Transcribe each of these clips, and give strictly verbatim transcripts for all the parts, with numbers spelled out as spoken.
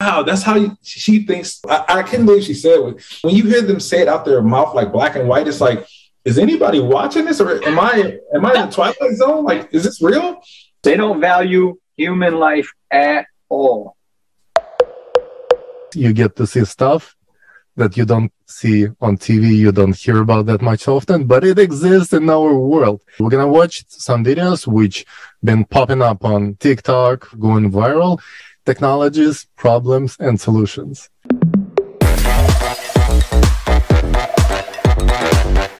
Wow, that's how you, she thinks. I, I couldn't believe she said it. When you hear them say it out their mouth like black and white, it's like, is anybody watching this, or am I am I in the Twilight Zone? Like, is this real? They don't value human life at all. You get to see stuff that you don't see on T V, you don't hear about that much often, but it exists in our world. We're going to watch some videos which been popping up on TikTok, going viral. Technologies, problems, and solutions.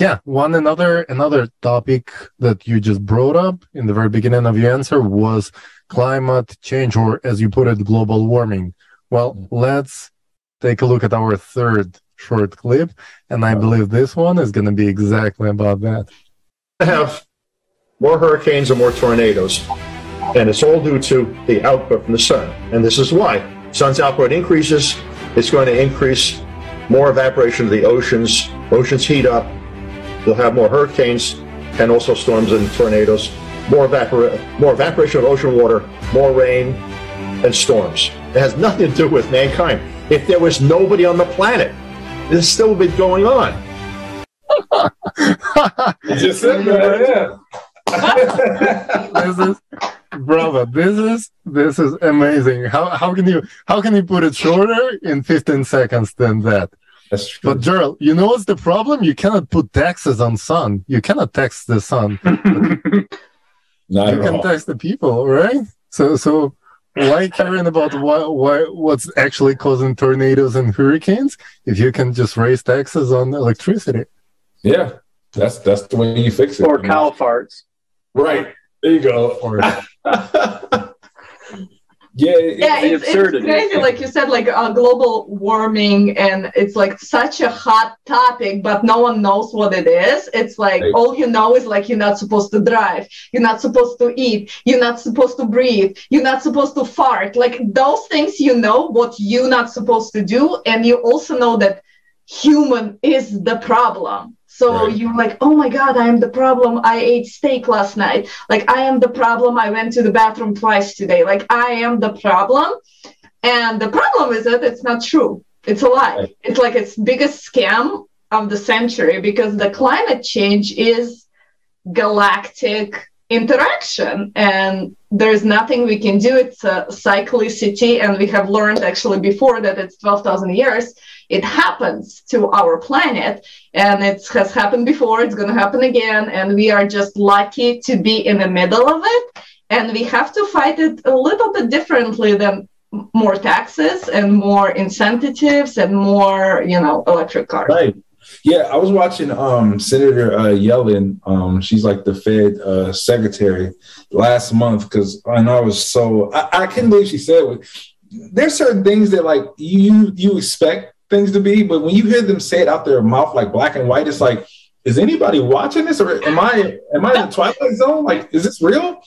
Yeah, one another another topic that you just brought up in the very beginning of your answer was climate change, or as you put it, global warming. Well, let's take a look at our third short clip, and I believe this one is going to be exactly about that. I have more hurricanes and more tornadoes, and it's all due to the output from the sun. And this is why. Sun's output increases, it's going to increase more evaporation of the oceans, oceans heat up, you'll have more hurricanes and also storms and tornadoes, more, evapor more evaporation of ocean water, more rain and storms. It has nothing to do with mankind. If there was nobody on the planet, this still would be going on. Just said that, yeah. This is, brother, this is this is amazing. How how can you how can you put it shorter in fifteen seconds than that? That's true. But Gerald, you know what's the problem? You cannot put taxes on sun. You cannot tax the sun. Not you at can all. Tax the people, right? So so why caring about why why what's actually causing tornadoes and hurricanes if you can just raise taxes on electricity? Yeah, that's that's the way you fix it. Or cow farts. Right. There you go. yeah, it, yeah, it's, it's crazy. Like you said, like uh, global warming, and it's like such a hot topic, but no one knows what it is. It's like right. All you know is like you're not supposed to drive, you're not supposed to eat, you're not supposed to breathe, you're not supposed to fart. Like those things, you know what you're not supposed to do, and you also know that human is the problem. So right. You're like, oh my God, I am the problem. I ate steak last night. Like, I am the problem. I went to the bathroom twice today. Like, I am the problem. And the problem is that it's not true. It's a lie. Right. It's like it's biggest scam of the century, because the climate change is galactic interaction. And there's nothing we can do. It's a cyclicity. And we have learned actually before that it's twelve thousand years. It happens to our planet, and it has happened before. It's going to happen again. And we are just lucky to be in the middle of it. And we have to fight it a little bit differently than more taxes and more incentives and more, you know, electric cars. Right. Yeah. I was watching um, Senator uh, Yellen. Um, she's like the Fed uh, secretary last month. Cause I know I was so, I, I couldn't believe she said it. There's certain things that like you, you expect things to be, but when you hear them say it out their mouth like black and white, it's like, is anybody watching this, or am I am I in the Twilight Zone? Like, is this real?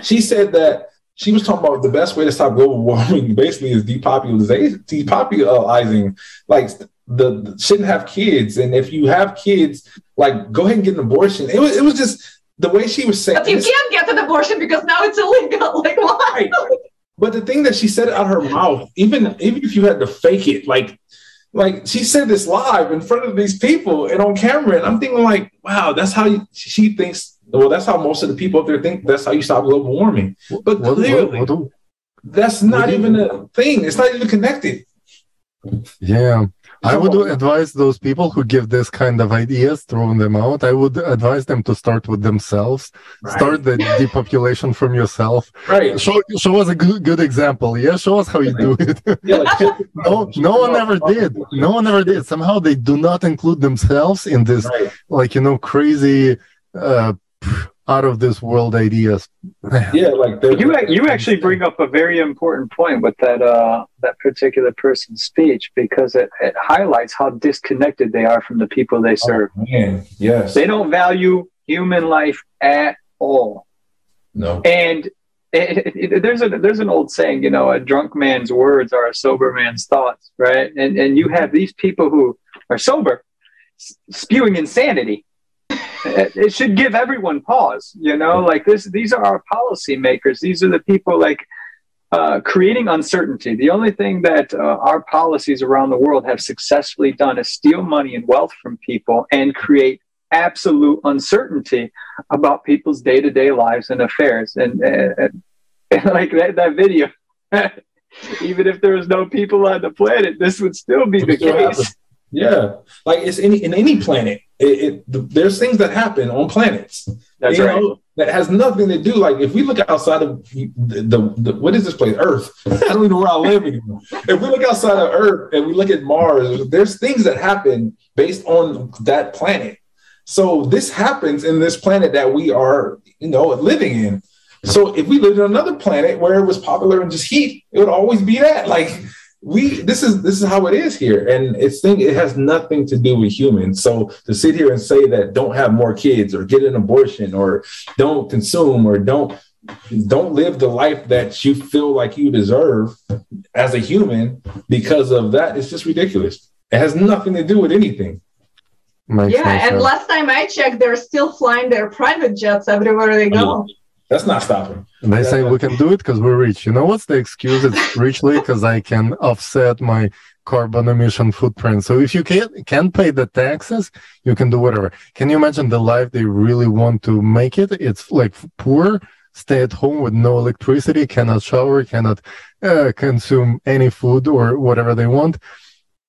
She said that she was talking about the best way to stop global warming basically is depopulization, depopulizing. Like, the, the shouldn't have kids, and if you have kids, like, go ahead and get an abortion. It was it was just the way she was saying. But you can't get an abortion because now it's illegal. Like, why? But the thing that she said out of her mouth, even even if you had to fake it, like, like she said this live in front of these people and on camera, and I'm thinking like, wow, that's how you, she thinks. Well, that's how most of the people up there think. That's how you stop global warming. But what, clearly, what, what, what, that's not even you, a thing. It's not even connected. Yeah, I would advise those people who give this kind of ideas, throwing them out. I would advise them to start with themselves. Right. Start the depopulation from yourself. Right. Show, show us a good, good example. Yeah, show us how you do it. Yeah, like, no, no one ever did. No one ever did. Somehow they do not include themselves in this, right. like, you know, crazy, uh, out of this world ideas. Yeah, like you, you actually bring up a very important point with that uh, that particular person's speech, because it, it highlights how disconnected they are from the people they serve. Oh, man. Yes, they don't value human life at all. No, and it, it, it, there's a there's an old saying, you know, a drunk man's words are a sober man's thoughts, right? And and you have these people who are sober spewing insanity. It should give everyone pause, you know, like this. These are our policymakers. These are the people like Uh, creating uncertainty. The only thing that uh, our policies around the world have successfully done is steal money and wealth from people and create absolute uncertainty about people's day-to-day lives and affairs. And, and, and like that, that video, even if there was no people on the planet, this would still be the case. Yeah. Like it's any, in any planet, it, it, the, there's things that happen on planets. That's right. Know? That has nothing to do, like, if we look outside of the, the, the what is this place, Earth? I don't even know where I live anymore. If we look outside of Earth and we look at Mars, there's things that happen based on that planet. So this happens in this planet that we are, you know, living in. So if we lived on another planet where it was popular and just heat, it would always be that. Like, we, this is, this is how it is here. And it's thing, it has nothing to do with humans. So to sit here and say that don't have more kids or get an abortion or don't consume or don't, don't live the life that you feel like you deserve as a human because of that, it's just ridiculous. It has nothing to do with anything. Makes yeah. And sense. Last time I checked, they're still flying their private jets everywhere they go. Yeah. That's not stopping. And they say we can do it because we're rich. You know what's the excuse? It's richly because I can offset my carbon emission footprint. So if you can't, can't pay the taxes, you can do whatever. Can you imagine the life they really want to make it? It's like poor, stay at home with no electricity, cannot shower, cannot uh, consume any food or whatever they want.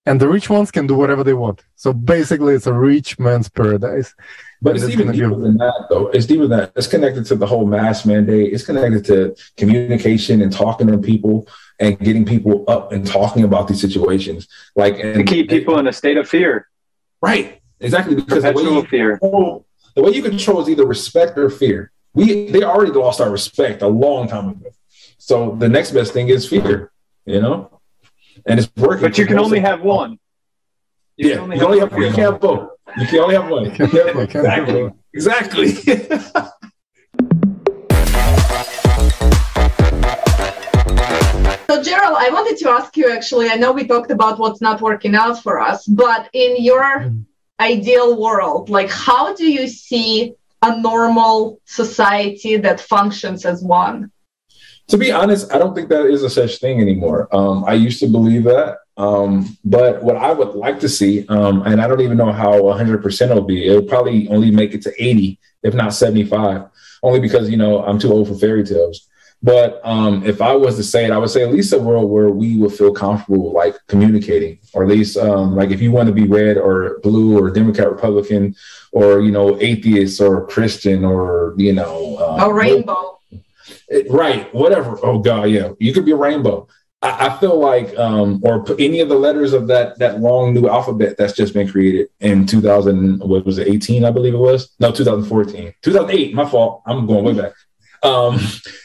And the rich ones can do whatever they want. So basically, it's a rich man's paradise. But it's, it's even deeper than that, though. It's deeper than that. It's connected to the whole mask mandate. It's connected to communication and talking to people and getting people up and talking about these situations. Like and, to keep people in a state of fear. Right. Exactly. Because the way, you control, the way you control is either respect or fear. We They already lost our respect a long time ago. So the next best thing is fear, you know? And it's working. But you can only have one. You yeah, can only you, have only have, one. You can't have both. You can only have one. You can't have both. Exactly. Exactly. So, Gerald, I wanted to ask you, actually, I know we talked about what's not working out for us, but in your mm. ideal world, like, how do you see a normal society that functions as one? To be honest, I don't think that is a such thing anymore. Um, I used to believe that. Um, but what I would like to see, um, and I don't even know how one hundred percent will be, it'll probably only make it to eighty, if not seventy-five, only because, you know, I'm too old for fairy tales. But um, if I was to say it, I would say at least a world where we would feel comfortable, like, communicating, or at least um, like if you want to be red or blue or Democrat, Republican, or, you know, atheist or Christian or, you know, uh, a rainbow. It, right. Whatever. Oh, God. Yeah. You could be a rainbow. I, I feel like um, or any of the letters of that that long new alphabet that's just been created in two thousand. What was it? eighteen, I believe it was. No, two thousand fourteen, two thousand eight. My fault. I'm going way back. Um,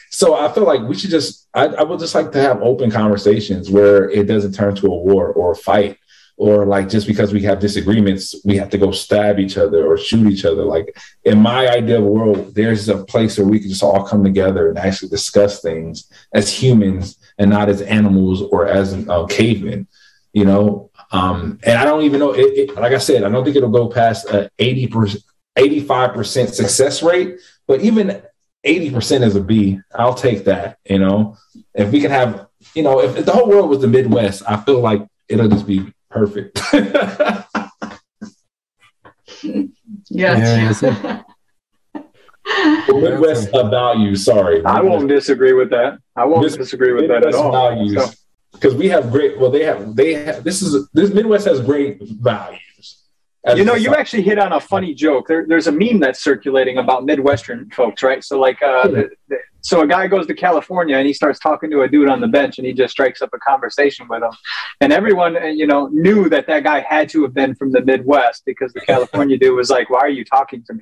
so I feel like we should just I, I would just like to have open conversations where it doesn't turn to a war or a fight. Or like just because we have disagreements, we have to go stab each other or shoot each other. Like in my idea of the world, there's a place where we can just all come together and actually discuss things as humans and not as animals or as uh, cavemen, you know. Um, and I don't even know. It, it, like I said, I don't think it'll go past a eighty percent, eighty-five percent success rate, but even eighty percent is a B. I'll take that. You know, if we can have, you know, if, if the whole world was the Midwest, I feel like it'll just be perfect. Yes. Yeah, Midwest uh, values. Sorry, I Midwest. won't disagree with that. I won't Midwest disagree with Midwest that at all. Because so. we have great. Well, they have. They have. This is this Midwest has great values. You know, you society. actually hit on a funny joke. There, there's a meme that's circulating about Midwestern folks, right? So, like, uh, yeah. the, so a guy goes to California and he starts talking to a dude on the bench and he just strikes up a conversation with him. And everyone, you know, knew that that guy had to have been from the Midwest because the California dude was like, why are you talking to me?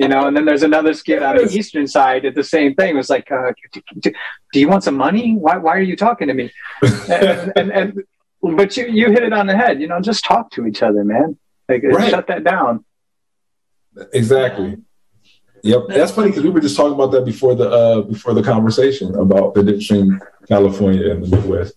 You know, and then there's another skit on the Eastern side at the same thing. It was like, uh, do, do, do you want some money? Why, why are you talking to me? And, and, and, but you, you hit it on the head, you know, just talk to each other, man. Like, right. Shut that down. Exactly. Yep, that's funny because we were just talking about that before the uh, before the conversation about the difference between California and the Midwest.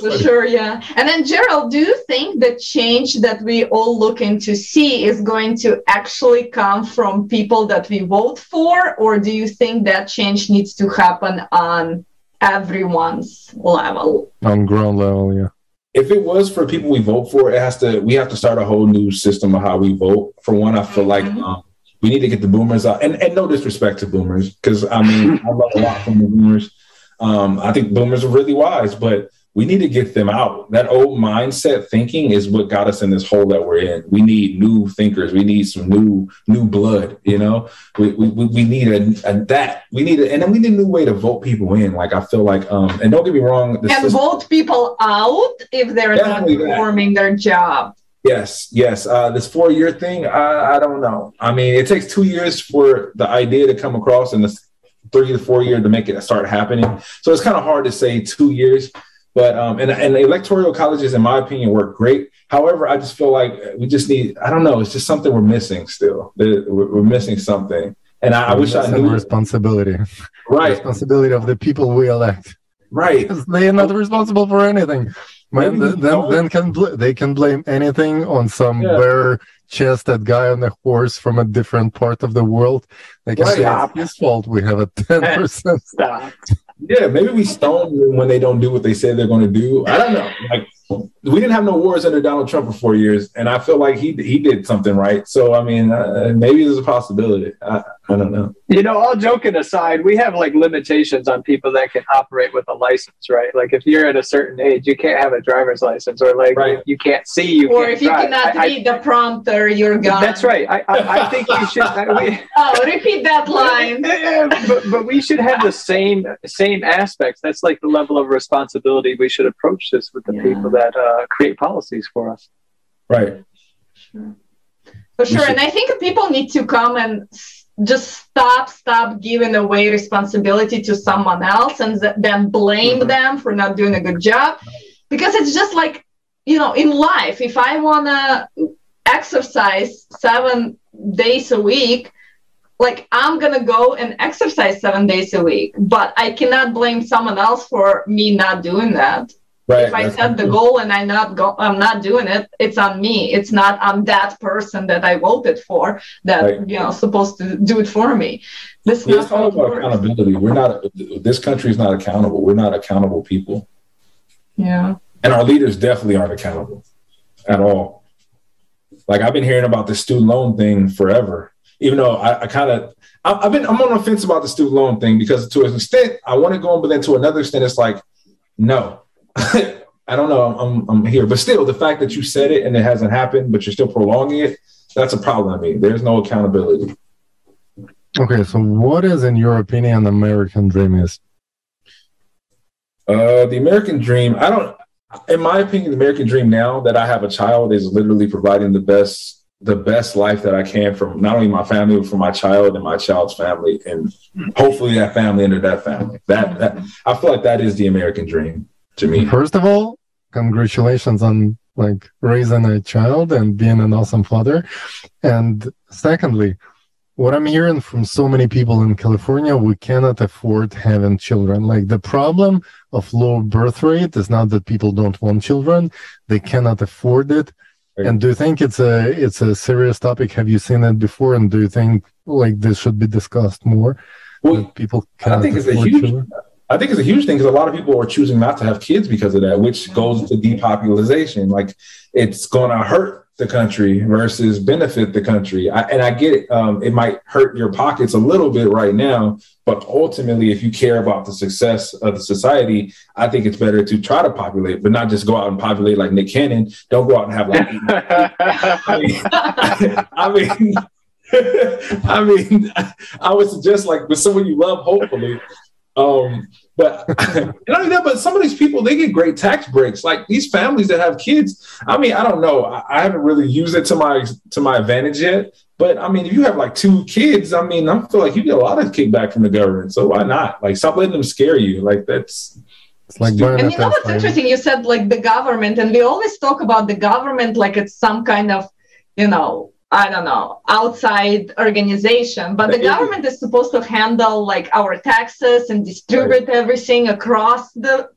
For sure, yeah. And then, Gerald, do you think the change that we all looking to see is going to actually come from people that we vote for, or do you think that change needs to happen on everyone's level. On ground level, yeah. If it was for people we vote for, it has to. We have to start a whole new system of how we vote. For one, I feel like um, we need to get the boomers out, and, and no disrespect to boomers, because I mean I love a lot from the boomers. Um, I think boomers are really wise, but we need to get them out. That old mindset thinking is what got us in this hole that we're in. We need new thinkers. We need some new new blood. You know, we we, we need a, a that we need, a, and then we need a new way to vote people in. Like I feel like, um, and don't get me wrong, and system, vote people out if they're not performing their job. Yes, yes. Uh, this four-year thing, I, I don't know. I mean, it takes two years for the idea to come across, and the three to four year to make it start happening. So it's kind of hard to say two years. But um, and, and electoral colleges, in my opinion, work great. However, I just feel like we just need, I don't know, it's just something we're missing still. We're missing something. And I, I wish I knew. Responsibility. Right. Responsibility of the people we elect. Right. Because they are not responsible for anything. When the, then, then can bl- they can blame anything on some yeah. bare-chested guy on a horse from a different part of the world. They can right. say, it's his fault we have a ten percent stop. Yeah, maybe we stone them when they don't do what they say they're going to do. I don't know. Like, we didn't have no wars under Donald Trump for four years, and I feel like he he did something right. So, I mean, uh, maybe there's a possibility. I, I don't know. You know, all joking aside, we have, like, limitations on people that can operate with a license, right? Like, if you're at a certain age, you can't have a driver's license, or, like, right. you can't see, you or can't Or if you drive. cannot I, read I, the prompter, you're gone. That's right. I, I, I think you should... I, we, oh, repeat that line. but, but we should have the same... same Same aspects. That's like the level of responsibility we should approach this with the yeah. people that uh, create policies for us. Right. Sure. For sure. Should... And I think people need to come and just stop, stop giving away responsibility to someone else and then blame mm-hmm. them for not doing a good job. Because it's just like, you know, in life, if I want to exercise seven days a week, like, I'm going to go and exercise seven days a week, but I cannot blame someone else for me not doing that. Right, if I set the goal and I not go, I'm not doing it, it's on me. It's not on that person that I voted for that, right. you know, supposed to do it for me. This is yeah, not all about accountability. We're not, this country is not accountable. We're not accountable people. Yeah. And our leaders definitely aren't accountable at all. Like, I've been hearing about the student loan thing forever. Even though I, I kind of, I've been, I'm on the fence about the student loan thing because to an extent I want to go on, but then to another extent it's like, no, I don't know, I'm, I'm here. But still, the fact that you said it and it hasn't happened, but you're still prolonging it, that's a problem. I mean, there's no accountability. Okay, so what is, in your opinion, the American dream is? Uh, the American dream, I don't, in my opinion, the American dream now that I have a child is literally providing the best the best life that I can for not only my family, but for my child and my child's family, and hopefully that family under that family. That, that I feel like that is the American dream to me. First of all, congratulations on like raising a child and being an awesome father. And secondly, what I'm hearing from so many people in California, we cannot afford having children. Like, the problem of low birth rate is not that people don't want children. They cannot afford it. And do you think it's a it's a serious topic? Have you seen it before? And do you think like this should be discussed more? Well, people I think it's a huge. Children? I think it's a huge thing because a lot of people are choosing not to have kids because of that, which goes to depopulation. Like, it's going to hurt the country versus benefit the country. I, and I get it. Um, it might hurt your pockets a little bit right now, but ultimately, if you care about the success of the society, I think it's better to try to populate, but not just go out and populate like Nick Cannon. Don't go out and have like, I mean, I mean, I mean, I would suggest like with someone you love, hopefully. Um, but not only that, but some of these people, they get great tax breaks. Like, these families that have kids, I mean, I don't know. I, I haven't really used it to my to my advantage yet. But I mean, if you have like two kids, I mean, I feel like you get a lot of kickback from the government. So why not? Like, stop letting them scare you. Like, that's it's like stupid. And you know what's interesting? You said like the government, and we always talk about the government like it's some kind of, you know, I don't know, outside organization, but the government is supposed to handle like our taxes and distribute everything across the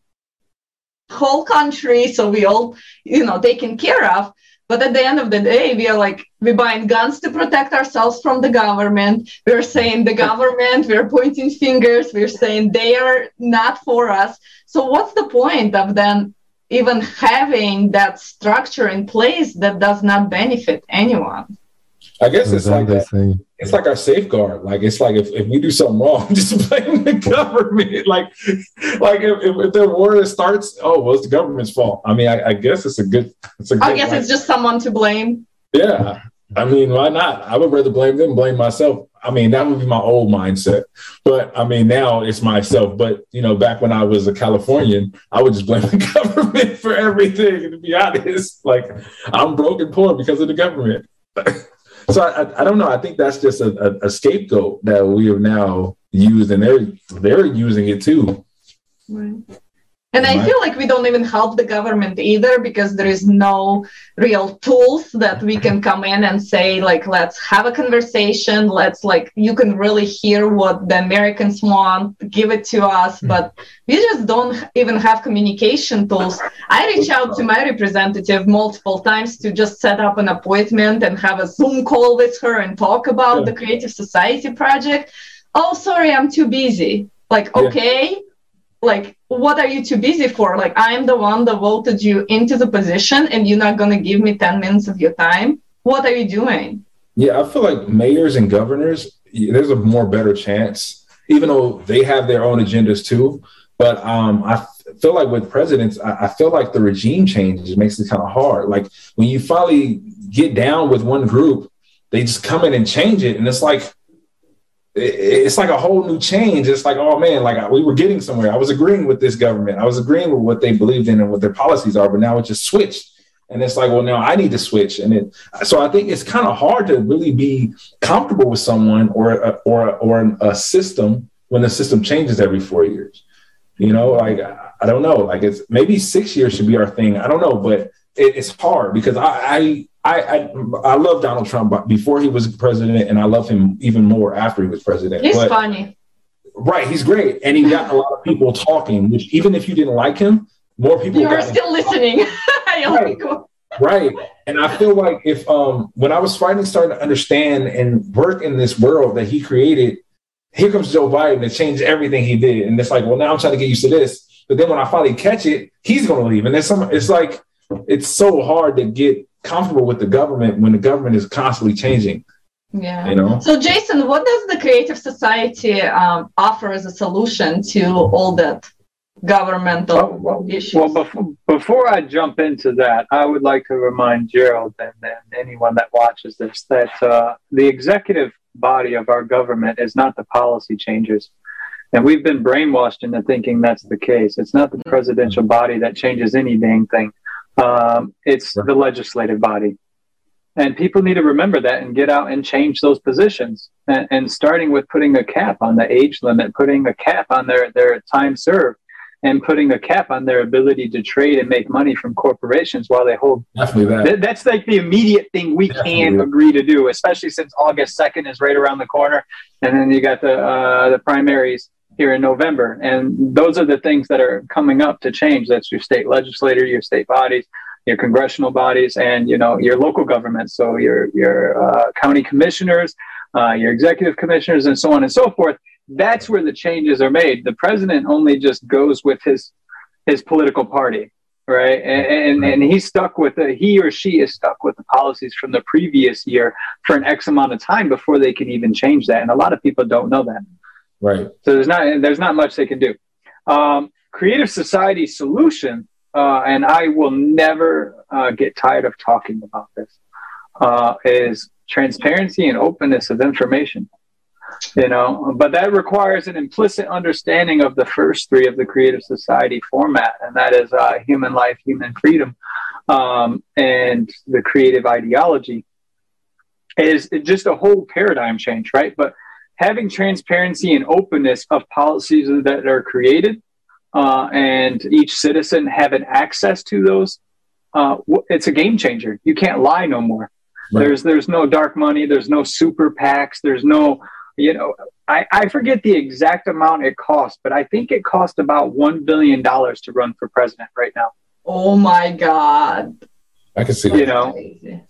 whole country, so we all, you know, taken care of. But at the end of the day, we are like, we're buying guns to protect ourselves from the government. We're saying the government, we're pointing fingers, we're saying they are not for us. So what's the point of then even having that structure in place that does not benefit anyone? I guess it's like that. It's like our safeguard. Like, it's like if, if we do something wrong, just blame the government. Like, like if, if the war starts, oh, well, it's the government's fault. I mean, I, I guess it's a good. It's a good I guess like, it's just someone to blame. Yeah, I mean, why not? I would rather blame them, blame myself. I mean, that would be my old mindset. But I mean, now it's myself. But you know, back when I was a Californian, I would just blame the government for everything. And to be honest, like I'm broke and poor because of the government. So I, I don't know. I think that's just a, a, a scapegoat that we have now used, and they're they're using it too. Right. And I feel like we don't even help the government either, because there is no real tools that we can come in and say, like, let's have a conversation. Let's like, you can really hear what the Americans want, give it to us. But we just don't even have communication tools. I reach out to my representative multiple times to just set up an appointment and have a Zoom call with her and talk about yeah. the Creative Society project. Oh, sorry, I'm too busy. Like, okay. Yeah. Like, what are you too busy for? Like, I'm the one that voted you into the position, and you're not going to give me ten minutes of your time. What are you doing? Yeah, I feel like mayors and governors, there's a more better chance, even though they have their own agendas too. But um, I feel like with presidents, I, I feel like the regime changes makes it kind of hard. Like when you finally get down with one group, they just come in and change it. And it's like, it's like a whole new change. It's like, oh man, like we were getting somewhere. I was agreeing with this government. I was agreeing with what they believed in and what their policies are, but now it just switched. And it's like, well, now I need to switch. And it, so I think it's kind of hard to really be comfortable with someone or, a, or, or a system when the system changes every four years, you know, like, I don't know, like it's maybe six years should be our thing. I don't know, but it, it's hard because I, I, I, I I love Donald Trump before he was president, and I love him even more after he was president. He's but, funny. Right, he's great. And he got a lot of people talking, which even if you didn't like him, more people... You were still listening. Right, right. And I feel like if um, when I was finally starting to understand and work in this world that he created, here comes Joe Biden to change everything he did. And it's like, well, now I'm trying to get used to this. But then when I finally catch it, he's going to leave. And there's some, it's like, it's so hard to get comfortable with the government when the government is constantly changing. Yeah. You know? So Jason, what does the Creative Society um, offer as a solution to all that governmental oh, well, issues? Well, before, before I jump into that, I would like to remind Gerald and, and anyone that watches this that uh, the executive body of our government is not the policy changers. And we've been brainwashed into thinking that's the case. It's not the mm-hmm. presidential body that changes any dang thing. Um, it's the legislative body, and people need to remember that and get out and change those positions, and, and starting with putting a cap on the age limit, putting a cap on their, their time served, and putting a cap on their ability to trade and make money from corporations while they hold. Definitely that. Th- that's like the immediate thing we Definitely. can agree to do, especially since August second is right around the corner. And then you got the, uh, the primaries here in November. And those are the things that are coming up to change. That's your state legislator, your state bodies, your congressional bodies, and, you know, your local government. So your, your uh, county commissioners, uh, your executive commissioners, and so on and so forth. That's where the changes are made. The president only just goes with his, his political party, right? And, and, and he's stuck with the, he or she is stuck with the policies from the previous year for an X amount of time before they can even change that. And a lot of people don't know that. Right. So there's not there's not much they can do. Um, Creative Society solution, uh, and I will never uh, get tired of talking about this, uh, is transparency and openness of information. You know, but that requires an implicit understanding of the first three of the Creative Society format, and that is uh, human life, human freedom, um, and the creative ideology. It is just a whole paradigm change, right? But having transparency and openness of policies that are created uh, and each citizen having access to those, uh, it's a game changer. You can't lie no more. Right. There's there's no dark money. There's no super PACs. There's no, you know, I, I forget the exact amount it cost, but I think it cost about one billion dollars to run for president right now. Oh my God. I can see that. You know,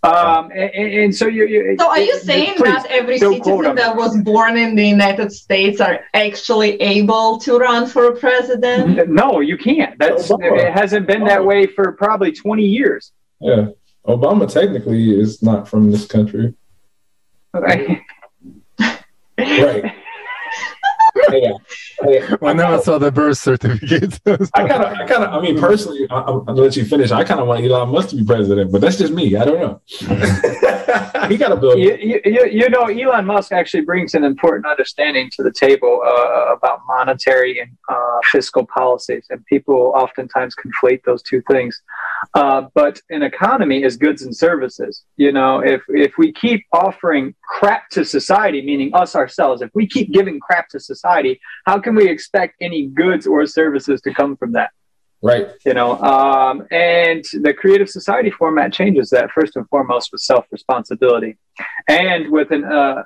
um, and, and so you. you so are you saying please, that every citizen that was born in the United States are actually able to run for president? No, you can't. That's Obama. It hasn't been Obama. that way for probably twenty years. Yeah, Obama technically is not from this country. Okay. Right. Yeah. Yeah. Well, now I saw the birth certificate. I kind of, I kind of, I mean, personally, I, I'll, I'll let you finish. I kind of want Elon Musk to be president, but that's just me. I don't know. He got to build. You, you, you know, Elon Musk actually brings an important understanding to the table uh, about monetary and uh, fiscal policies, and people oftentimes conflate those two things. Uh, but an economy is goods and services. You know, if if we keep offering crap to society, meaning us ourselves, if we keep giving crap to society, how can we expect any goods or services to come from that? Right. You know, um, and the Creative Society format changes that first and foremost with self-responsibility, and with an uh,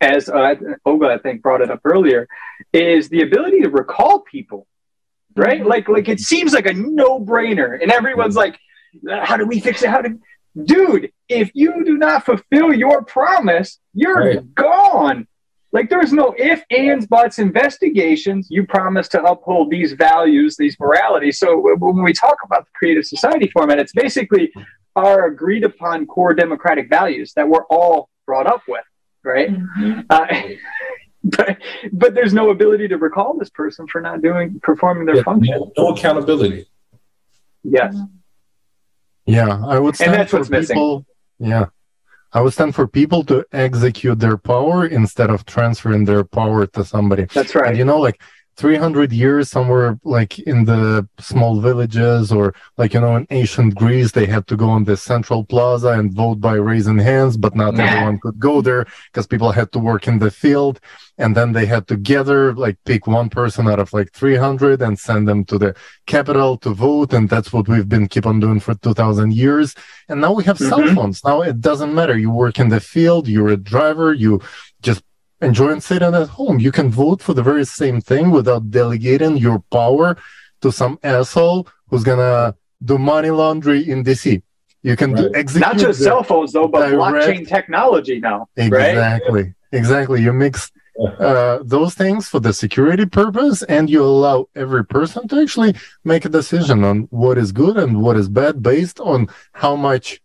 as uh, Olga I think brought it up earlier, is the ability to recall people. Right? Like, like it seems like a no-brainer, and everyone's like, "How do we fix it? How do, dude? If you do not fulfill your promise, you're right. gone." Like, there's no if, ands, buts, investigations. You promise to uphold these values, these moralities. So when we talk about the Creative Society format, it's basically our agreed upon core democratic values that we're all brought up with, right? Mm-hmm. uh, But, but there's no ability to recall this person for not doing performing their yeah, function. No, no accountability. Yes. Yeah, I would stand and that's for what's people. Missing. Yeah, I would stand for people to execute their power instead of transferring their power to somebody. That's right. And you know, like three hundred years somewhere, like in the small villages, or like you know, in ancient Greece, they had to go on the central plaza and vote by raising hands, but not nah. everyone could go there because people had to work in the field. And then they had to gather, like pick one person out of like three hundred and send them to the capital to vote. And that's what we've been keep on doing for two thousand years. And now we have mm-hmm. cell phones. Now it doesn't matter. You work in the field, you're a driver, you just enjoy and sit at home. You can vote for the very same thing without delegating your power to some asshole who's going to do money laundry in D C. You can right. do execute. Not just cell phones, though, but direct... blockchain technology now. Exactly. Right? Exactly. You mix... Uh, those things for the security purpose, and you allow every person to actually make a decision on what is good and what is bad based on how much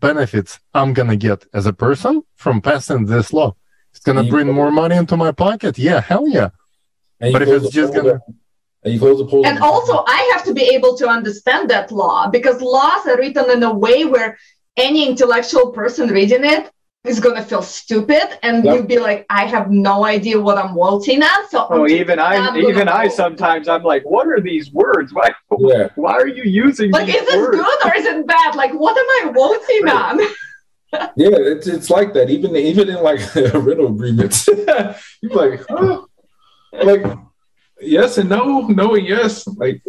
benefits I'm going to get as a person from passing this law. It's going to bring more money into my pocket. Yeah, hell yeah. But if it's just going to... And, you close the poll and also, I have to be able to understand that law, because laws are written in a way where any intellectual person reading it is going to feel stupid, and yep. you'd be like, I have no idea what I'm voting on. So oh, even I, even I vote. Sometimes I'm like, what are these words? Why, yeah. why are you using like, these Like, is words? This good or is it bad? Like, what am I voting on? Yeah, it's, it's like that. Even, even in like rental agreements, you're like, huh? Like, yes and no, no and yes. Like,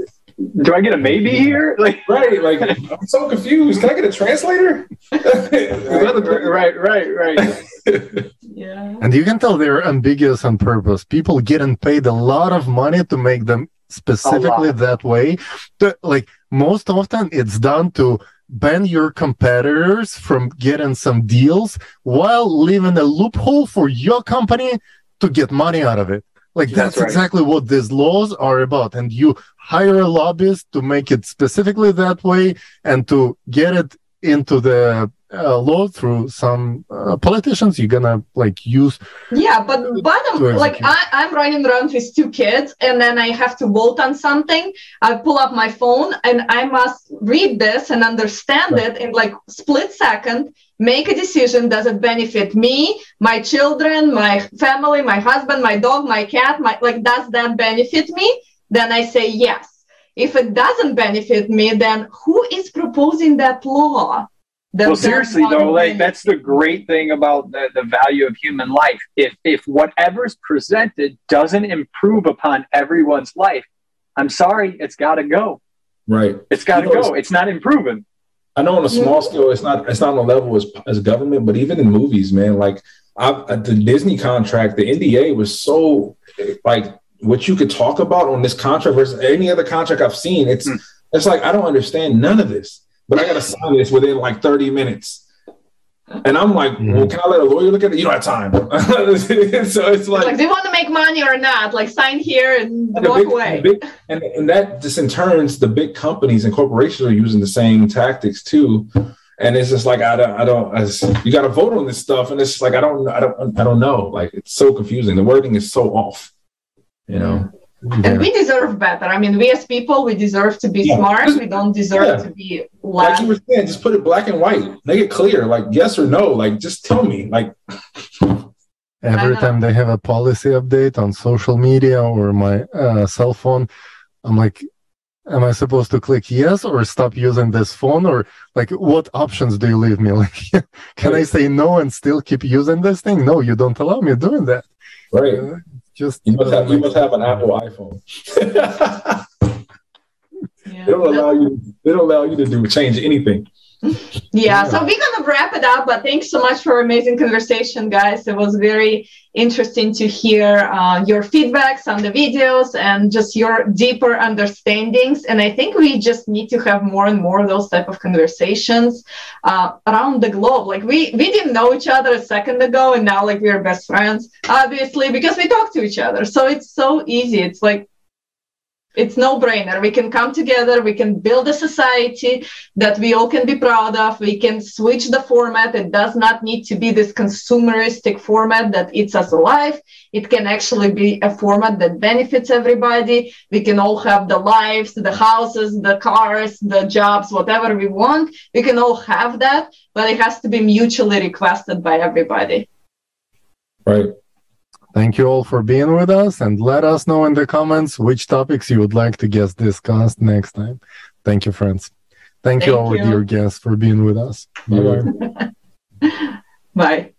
do I get a maybe here? Like, right? Like, I'm so confused. Can I get a translator? right, right, right, right. Yeah. And you can tell they're ambiguous on purpose. People getting paid a lot of money to make them specifically that way. To, like, most often, it's done to ban your competitors from getting some deals while leaving a loophole for your company to get money out of it. Like, that's, that's right. exactly what these laws are about. And you hire a lobbyist to make it specifically that way and to get it into the uh, law through some uh, politicians you're going to, like, use. Yeah, but, but I'm, like, I, I'm running around with two kids, and then I have to vote on something. I pull up my phone, and I must read this and understand right. it in, like, split second. Make a decision. Does it benefit me, my children, my family, my husband, my dog, my cat? My, like, does that benefit me? Then I say yes. If it doesn't benefit me, then who is proposing that law? That well, seriously, though, like, that's the great thing about the, the value of human life. If, if whatever's presented doesn't improve upon everyone's life, I'm sorry, it's got to go. Right. It's got to you know, go. It's, it's not improving. I know on a small scale, it's not it's not on a level as, as government, but even in movies, man, like I, the Disney contract, the N D A was so, like, what you could talk about on this contract versus any other contract I've seen, it's mm. it's like, I don't understand none of this, but I got to sign this within like thirty minutes. And I'm like, mm. well, can I let a lawyer look at it? You don't have time. So it's like, like, do you want to make money or not? Like, sign here and walk big, away. Big, and, and that just in turns, the big companies and corporations are using the same tactics too. And it's just like, I don't, I don't, I just, you got to vote on this stuff. And it's like, I don't, I don't, I don't know. Like, it's so confusing. The wording is so off, you know? And yeah. we deserve better. I mean, we as people, we deserve to be yeah. smart. We don't deserve yeah. to be loud. Like you were saying, just put it black and white. Make it clear. Like, yes or no. Like, just tell me. Like, every time they have a policy update on social media or my uh, cell phone, I'm like, am I supposed to click yes or stop using this phone? Or like, what options do you leave me? Like, can I say no and still keep using this thing? No, you don't allow me doing that. Right. Uh, Just you must, have, you must have an Apple iPhone. yeah. They don't allow you. They don't allow you to do change anything. Yeah, yeah. So we're gonna wrap it up. But thanks so much for an amazing conversation, guys. It was very interesting to hear uh, your feedbacks on the videos and just your deeper understandings. And I think we just need to have more and more of those type of conversations uh, around the globe. Like we, we didn't know each other a second ago and now like we are best friends, obviously, because we talk to each other. So it's so easy. It's like, it's no brainer. We can come together. We can build a society that we all can be proud of. We can switch the format. It does not need to be this consumeristic format that eats us alive. It can actually be a format that benefits everybody. We can all have the lives, the houses, the cars, the jobs, whatever we want. We can all have that, but it has to be mutually requested by everybody. Right. Thank you all for being with us, and let us know in the comments which topics you would like to guest discussed next time. Thank you, friends. Thank, Thank you all, you. dear guests, for being with us. Bye-bye. Bye.